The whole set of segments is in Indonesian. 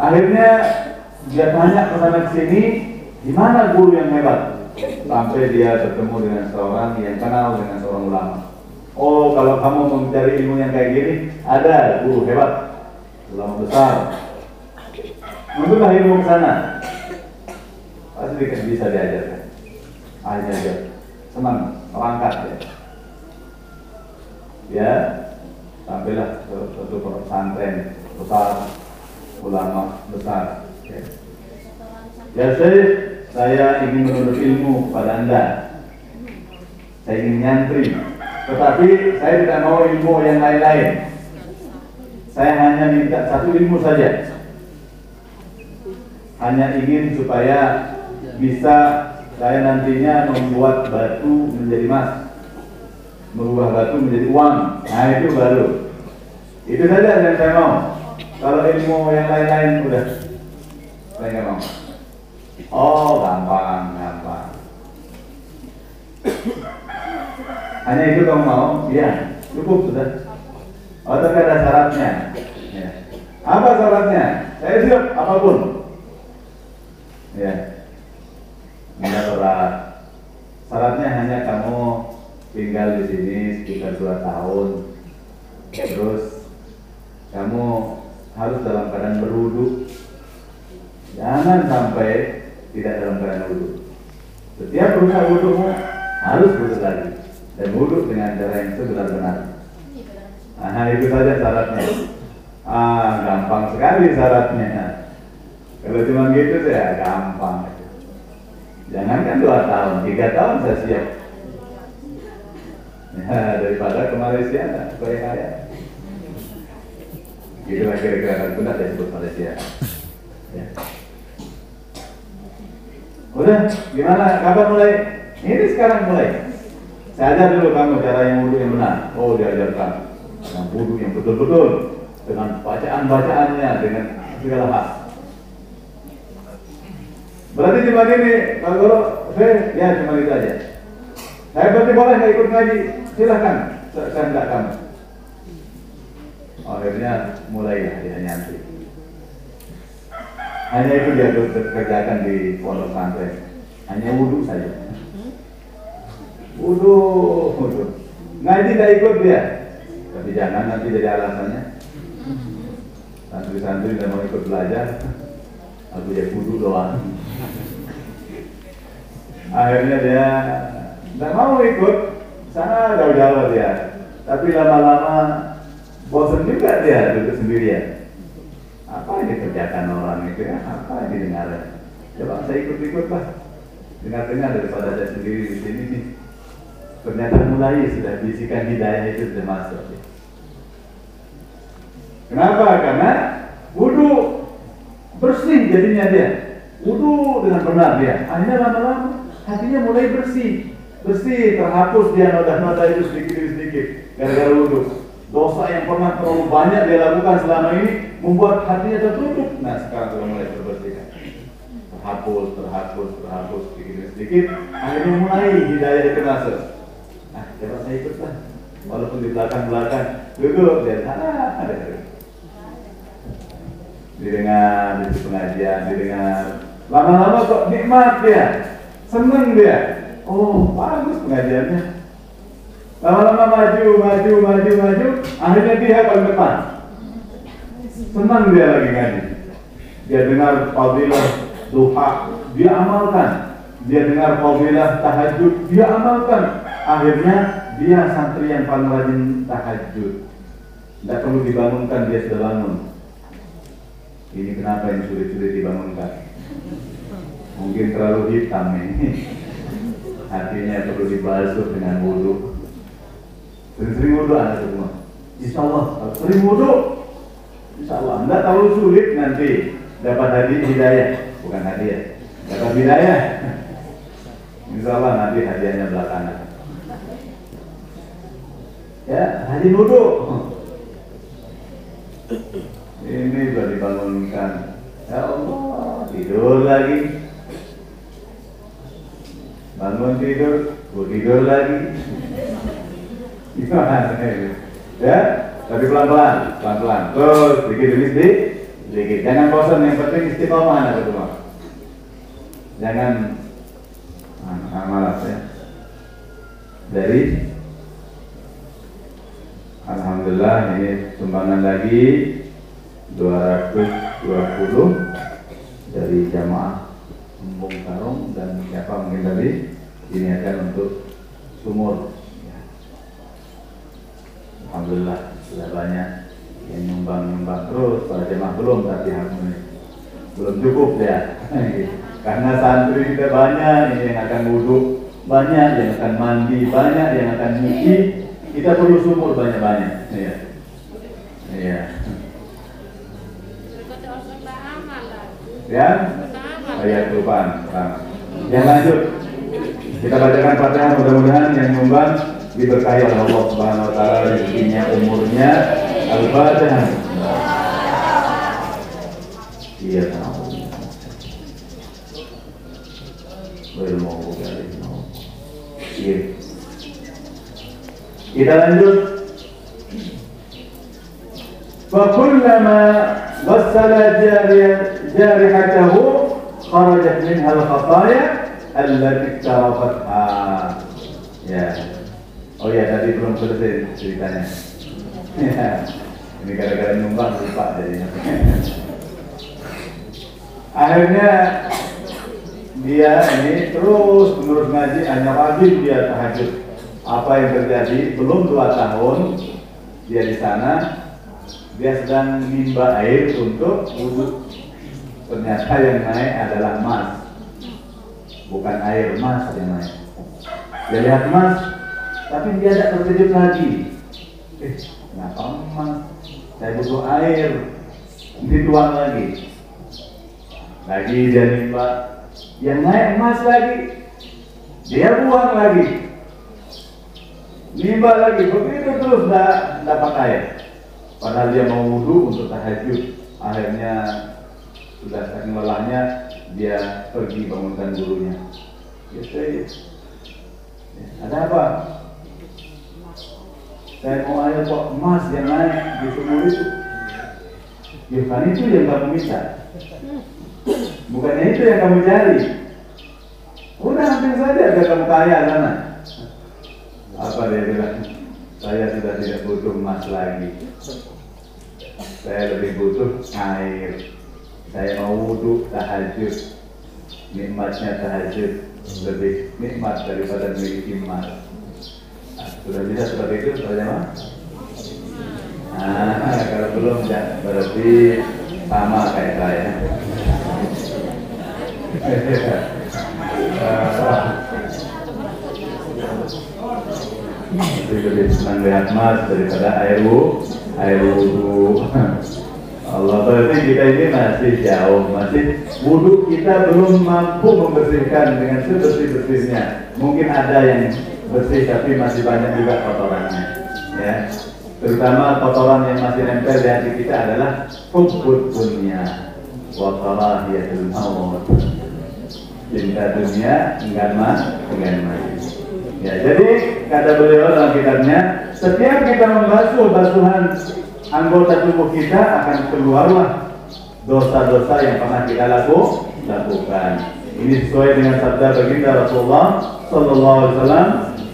Akhirnya dia tanya ke sana sini, di mana guru yang hebat? Sampai dia bertemu dengan seorang yang kenal dengan seorang ulama. Oh, kalau kamu mencari ilmu yang kayak gini, ada guru hebat, ulama besar. Muncullah ilmu ke sana, pasti bisa diajarkan. Ajar, senang, melangkah ya. Ya, sampailah ke suatu pesantren besar, ulama besar. Okay. Ya saya ingin menuntut ilmu pada Anda. Saya ingin nyantri, tetapi saya tidak mau ilmu yang lain-lain. Saya hanya minta satu ilmu saja. Hanya ingin supaya bisa saya nantinya membuat batu menjadi emas, merubah batu menjadi uang. Nah itu baru. Itu saja yang saya mau. Kalau ilmu yang lain-lain udah saya nggak mau. Oh gampang. Hanya itu kamu mau? Iya, cukup sudah. Oh tapi ada syaratnya. Ya. Apa syaratnya? Saya siap apapun. Ya, nggak berat. Syaratnya hanya kamu tinggal di sini sekitar 2 tahun. Terus kamu harus dalam keadaan berwudu. Jangan sampai tidak dalam keadaan wudu. Setiap urusan wudumu harus wudu lagi dan wudu dengan cara yang sebenar-benar. Nah itu saja syaratnya. Ah gampang sekali syaratnya. Kalau cuma gitu saya gampang. Jangankan 2 tahun, 3 tahun saya siap. Ya, daripada ke Malaysia, supaya kaya. Gitulah kira-kira benar saya sebut Malaysia. Ya. Udah, gimana? Kapan mulai? Ini sekarang mulai. Saya ajar dulu kamu cara yang wudu yang benar. Oh, diajarkan. Yang wudu yang betul-betul dengan bacaan-bacaannya, dengan segala hal. Berarti cuma gini, Pak Guru, ya cuma itu aja. Saya berarti boleh nggak ikut ngaji? Silahkan, saya enggak kamu. Akhirnya mulailah dia nyantri. Hanya itu dia kerjakan di pondok pesantren. Hanya wudhu saja. Wudhu. Ngaji nggak ikut dia. Tapi jangan nanti jadi alasannya. Santri-santri nggak mau ikut belajar. Aku jadi wudhu doang. Akhirnya dia tidak mau ikut, sana jauh-jauh dia. Tapi lama-lama bosan juga dia duduk sendirian. Apa yang dikerjakan orang itu ya? Apa yang didengarkan? Coba saya ikut-ikut lah. Dengar-dengar daripada saya sendiri di sini nih. Ternyata mulai sudah bisikan hidayah itu sudah masuk. Kenapa? Karena wudhu bersih jadinya dia, wudu dengan benar dia. Akhirnya lama-lama hatinya mulai bersih, terhapus dia noda-noda itu sedikit-sedikit gara-gara wudu. Dosa yang pernah terlalu banyak dia lakukan selama ini membuat hatinya tertutup. Nah sekarang sudah mulai terbersihkan, terhapus sedikit-sedikit. Akhirnya mulai hidayah itu masuk. Nah coba saya ikutlah, walaupun di belakang duduk dia sana ada. Didengar, di pengajian, didengar. Lama-lama kok nikmat dia, seneng dia. Oh, bagus pengajiannya. Lama-lama maju. Akhirnya dia paling depan. Senang dia lagi ngaji. Dia dengar fadilah duha, dia amalkan. Dia dengar fadilah tahajud, dia amalkan. Akhirnya dia santri yang paling rajin tahajud. Tidak perlu dibangunkan, dia sudah bangun. Ini kenapa yang sulit-sulit dibangunkan? Mungkin terlalu hitam ini. Hatinya perlu dibasuh dengan wudhu. Sering-sering wudhu Anda semua. Insya Allah, sering wudhu. Insya Allah, Anda terlalu sulit nanti dapat hidayah. Bukan hadiah, dapat hidayah. Insya Allah nanti hadiahnya belakangan. Ya, hadiah wudhu. Ini sudah dibangunkan. Ya Allah, tidur lagi. Bangun tidur, tidur lagi. Itu aneh. Ya, tapi pelan-pelan. Terus, sedikit demi sedikit. Zikir. Jangan bosan, yang penting istiqomah anak berdua. Jangan malas ya. Jadi alhamdulillah ini sumbangan lagi 220 dari jamaah Embung Karung dan siapa mungkin tadi diniatkan untuk sumur. Alhamdulillah sudah banyak yang nyumbang terus, para jemaah belum tapi alhamdulillah belum cukup ya. Karena santri kita banyak yang akan wudhu, banyak yang akan mandi, banyak yang akan nyuci, kita perlu sumur banyak-banyak. Iya. Iya. Ya. Oh, ya kelupaan. Yang lanjut. Kita bacakan Fatihah, mudah-mudahan yang nyumbang diberkahi oleh Allah Subhanahu wa taala rezekinya, umurnya. Al-Fatihah. Iya, tahu. Belum mau kali. Iya. Kita lanjut. Wa kullama ghassala jarihatahu kharajat minha al-khataaya allati tarafatha. Ya. Oh ya, tadi belum selesai ceritanya. Ya. Ini gara-gara nyumbang lupa jadinya. Akhirnya dia ini terus menurut ngaji, hanya wajib dia tahajud. Apa yang terjadi, belum 2 tahun dia di sana, dia sedang nimba air untuk wudhu. Ternyata yang naik adalah emas, bukan air, emas yang naik. Dia lihat emas, tapi dia tidak terkejut lagi. Kenapa emas? Saya butuh air. Dituang lagi. Lagi dia nimba. Yang naik emas lagi. Dia buang lagi. Nimba lagi. Begitu terus tidak dapat air. Padahal dia mau wudhu untuk tahajud. Akhirnya sudah saking lelahnya dia pergi bangunkan gurunya. Ya, ada apa? Saya mau air kok emas yang naik di sumur itu. Ya kan itu yang kamu minta. Bukannya itu yang kamu cari. Udah hampir saja ada kamu kaya sana. Apa dia bilang? Saya sudah tidak butuh emas lagi. Saya lebih butuh air. Saya mau wudhu tahajud. Nikmatnya tahajud lebih nikmat daripada memiliki emas. Sudah bisa seperti itu, seperti apa? Nah, kalau belum, ya, berarti sama kayak saya. Lebih senang lihat mas daripada air wudhu. Allah, berarti kita ini masih jauh, masih wudhu kita belum mampu membersihkan dengan sebersih-bersihnya. Mungkin ada yang bersih tapi masih banyak juga kotorannya, ya. Terutama kotoran yang masih nempel di hati kita adalah hubbud dunya wa karahiyatul maut. Cinta dunia enggan mati. Ya, jadi kata beliau dalam kitabnya, setiap kita membasuh basuhan anggota tubuh kita akan keluarlah dosa-dosa yang pernah kita lakukan. Ini sesuai dengan sabda baginda Rasulullah sallallahu alaihi wasallam,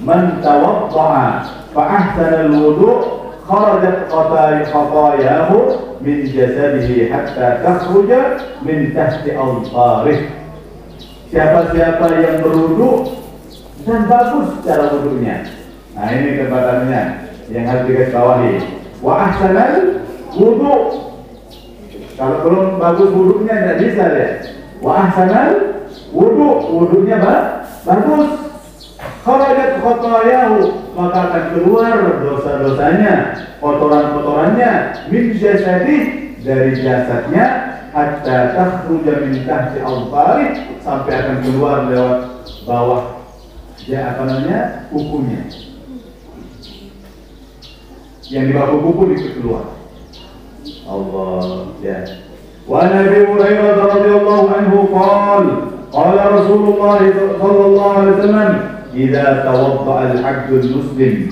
man tawadda'a fa ahsana al-wudu' kharajat khataayahu min jasadihi hatta takhruja min tahti al-tarih. Siapa-siapa yang berwudu dan bagus cara wudunya. Nah, ini kebetulannya yang harus digarisbawahi. Wa ahsana al-wudu'. Kalau belum bagus wudunya tidak bisa deh. Wa ahsana wudunya bagus. Kharajat khotoyahu, maka akan keluar dosa-dosanya, kotoran-kotorannya, min jasadih, dari jasadnya, hatta takhruja min tahti al-farih, sampai akan keluar lewat bawah ya apa namanya kukunya. Yang di bawah kuku itu keluar. Allah ya. Wa Nabi Hurairah radhiyallahu anhu qala قال رسول الله صلى الله عليه وسلم إذا توضأ العبد المسلم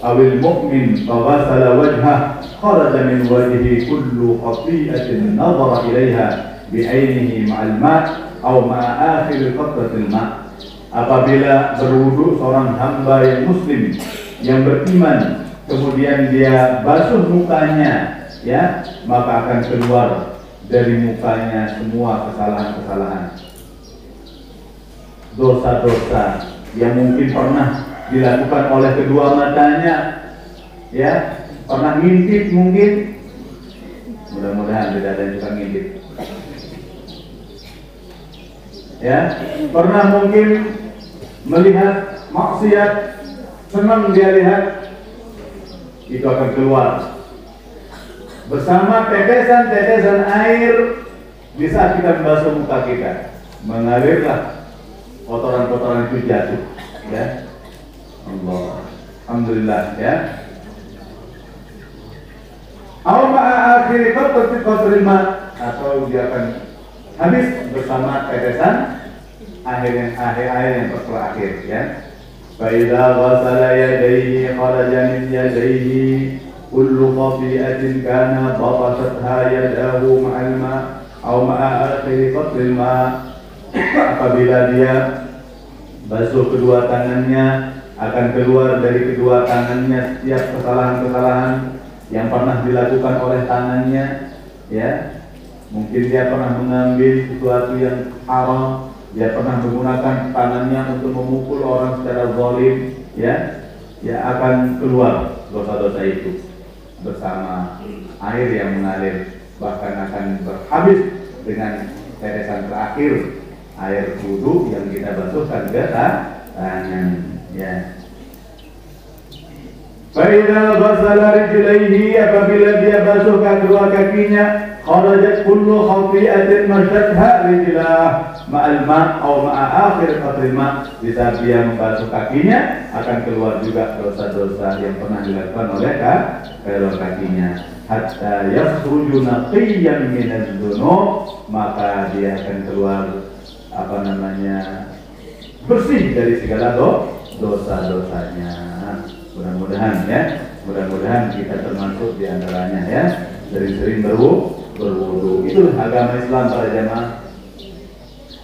awil mu'min faghasala wajhah kharaja min wajhihi kullu khati'atin nadhara ilaiha bi'ainihi ma'al ma' aw ma'a akhir qatratil ma'. Apabila berwudu seorang hamba yang muslim yang beriman, kemudian dia basuh mukanya, ya, maka akan keluar dari mukanya semua kesalahan-kesalahan, dosa-dosa yang mungkin pernah dilakukan oleh kedua matanya, ya, pernah ngintip mungkin, mudah-mudahan tidak ada yang suka ngintip, ya, pernah mungkin melihat maksiat, senang dia lihat, itu akan keluar bersama tetesan-tetesan air di saat kita membasuh muka kita, mengalirlah kotoran-kotoran itu jatuh, ya. Allah, alhamdulillah, ya. Atau dia akan habis bersama tetesan akhir yang terakhir, ya. Faida wasala yadayhi kharaja min yadayhi kullu qati'atin kana batasatha yadahu ma'al ma aw ma'a akhir qatril ma. Apabila dia basuh kedua tangannya, akan keluar dari kedua tangannya setiap kesalahan-kesalahan yang pernah dilakukan oleh tangannya, ya. Mungkin dia pernah mengambil sesuatu yang haram, dia pernah menggunakan tangannya untuk memukul orang secara zalim, ya. Ya, akan keluar dosa-dosa itu bersama air yang mengalir, bahkan akan berhabis dengan tetesan terakhir air wudu yang kita basuhkan ke tangan. Ya. Faida ghasala rijlaihi, apabila dia basuh kedua kakinya, kharajat kullu khati'atin marshatha rijlah ma'al ma' aw ma'a akhir qatril ma'. Bisa dia membasuh kakinya, akan keluar juga dosa-dosa yang pernah dilakukan oleh kedua kakinya. Hatta yakhruju naqiyyan minadz dzunub, maka dia akan keluar bersih dari segala dosa-dosanya. Mudah-mudahan, ya, mudah-mudahan kita termasuk diantaranya, ya, sering-sering berwudu. Itu agama Islam para jamaah,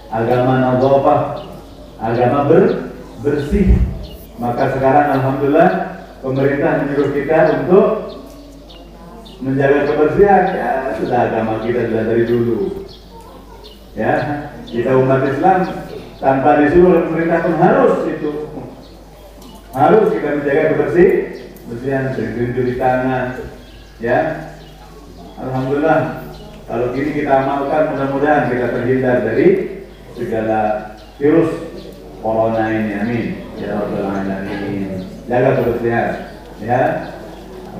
agama nadhafah, agama bersih. Maka sekarang alhamdulillah pemerintah menyuruh kita untuk menjaga kebersihan, ya. Sudah agama kita sudah dari dulu, ya. Kita umat Islam tanpa disuruh oleh pemerintah pun harus kita menjaga kebersihan, sering cuci tangan, ya. Alhamdulillah kalau ini kita amalkan, mudah-mudahan kita terhindar dari segala virus corona ini, amin ya rabbal alamin. Jaga kebersihan, ya.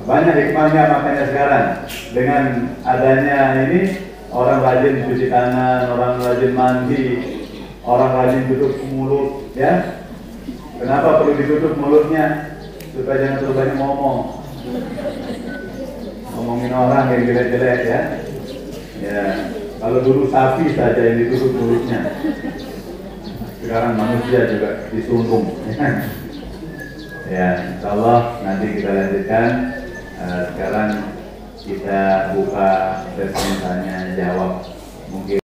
Banyak hikmahnya, makanya sekarang dengan adanya ini orang rajin cuci tangan, orang rajin mandi, orang rajin tutup mulut, ya. Kenapa perlu ditutup mulutnya? Supaya jangan terlalu banyak ngomongin orang yang jelek-jelek, ya. Ya, kalau dulu sapi saja yang ditutup mulutnya, sekarang manusia juga disungkung, ya. Ya, insya Allah nanti kita lanjutkan. Sekarang kita buka sesi tanya jawab mungkin.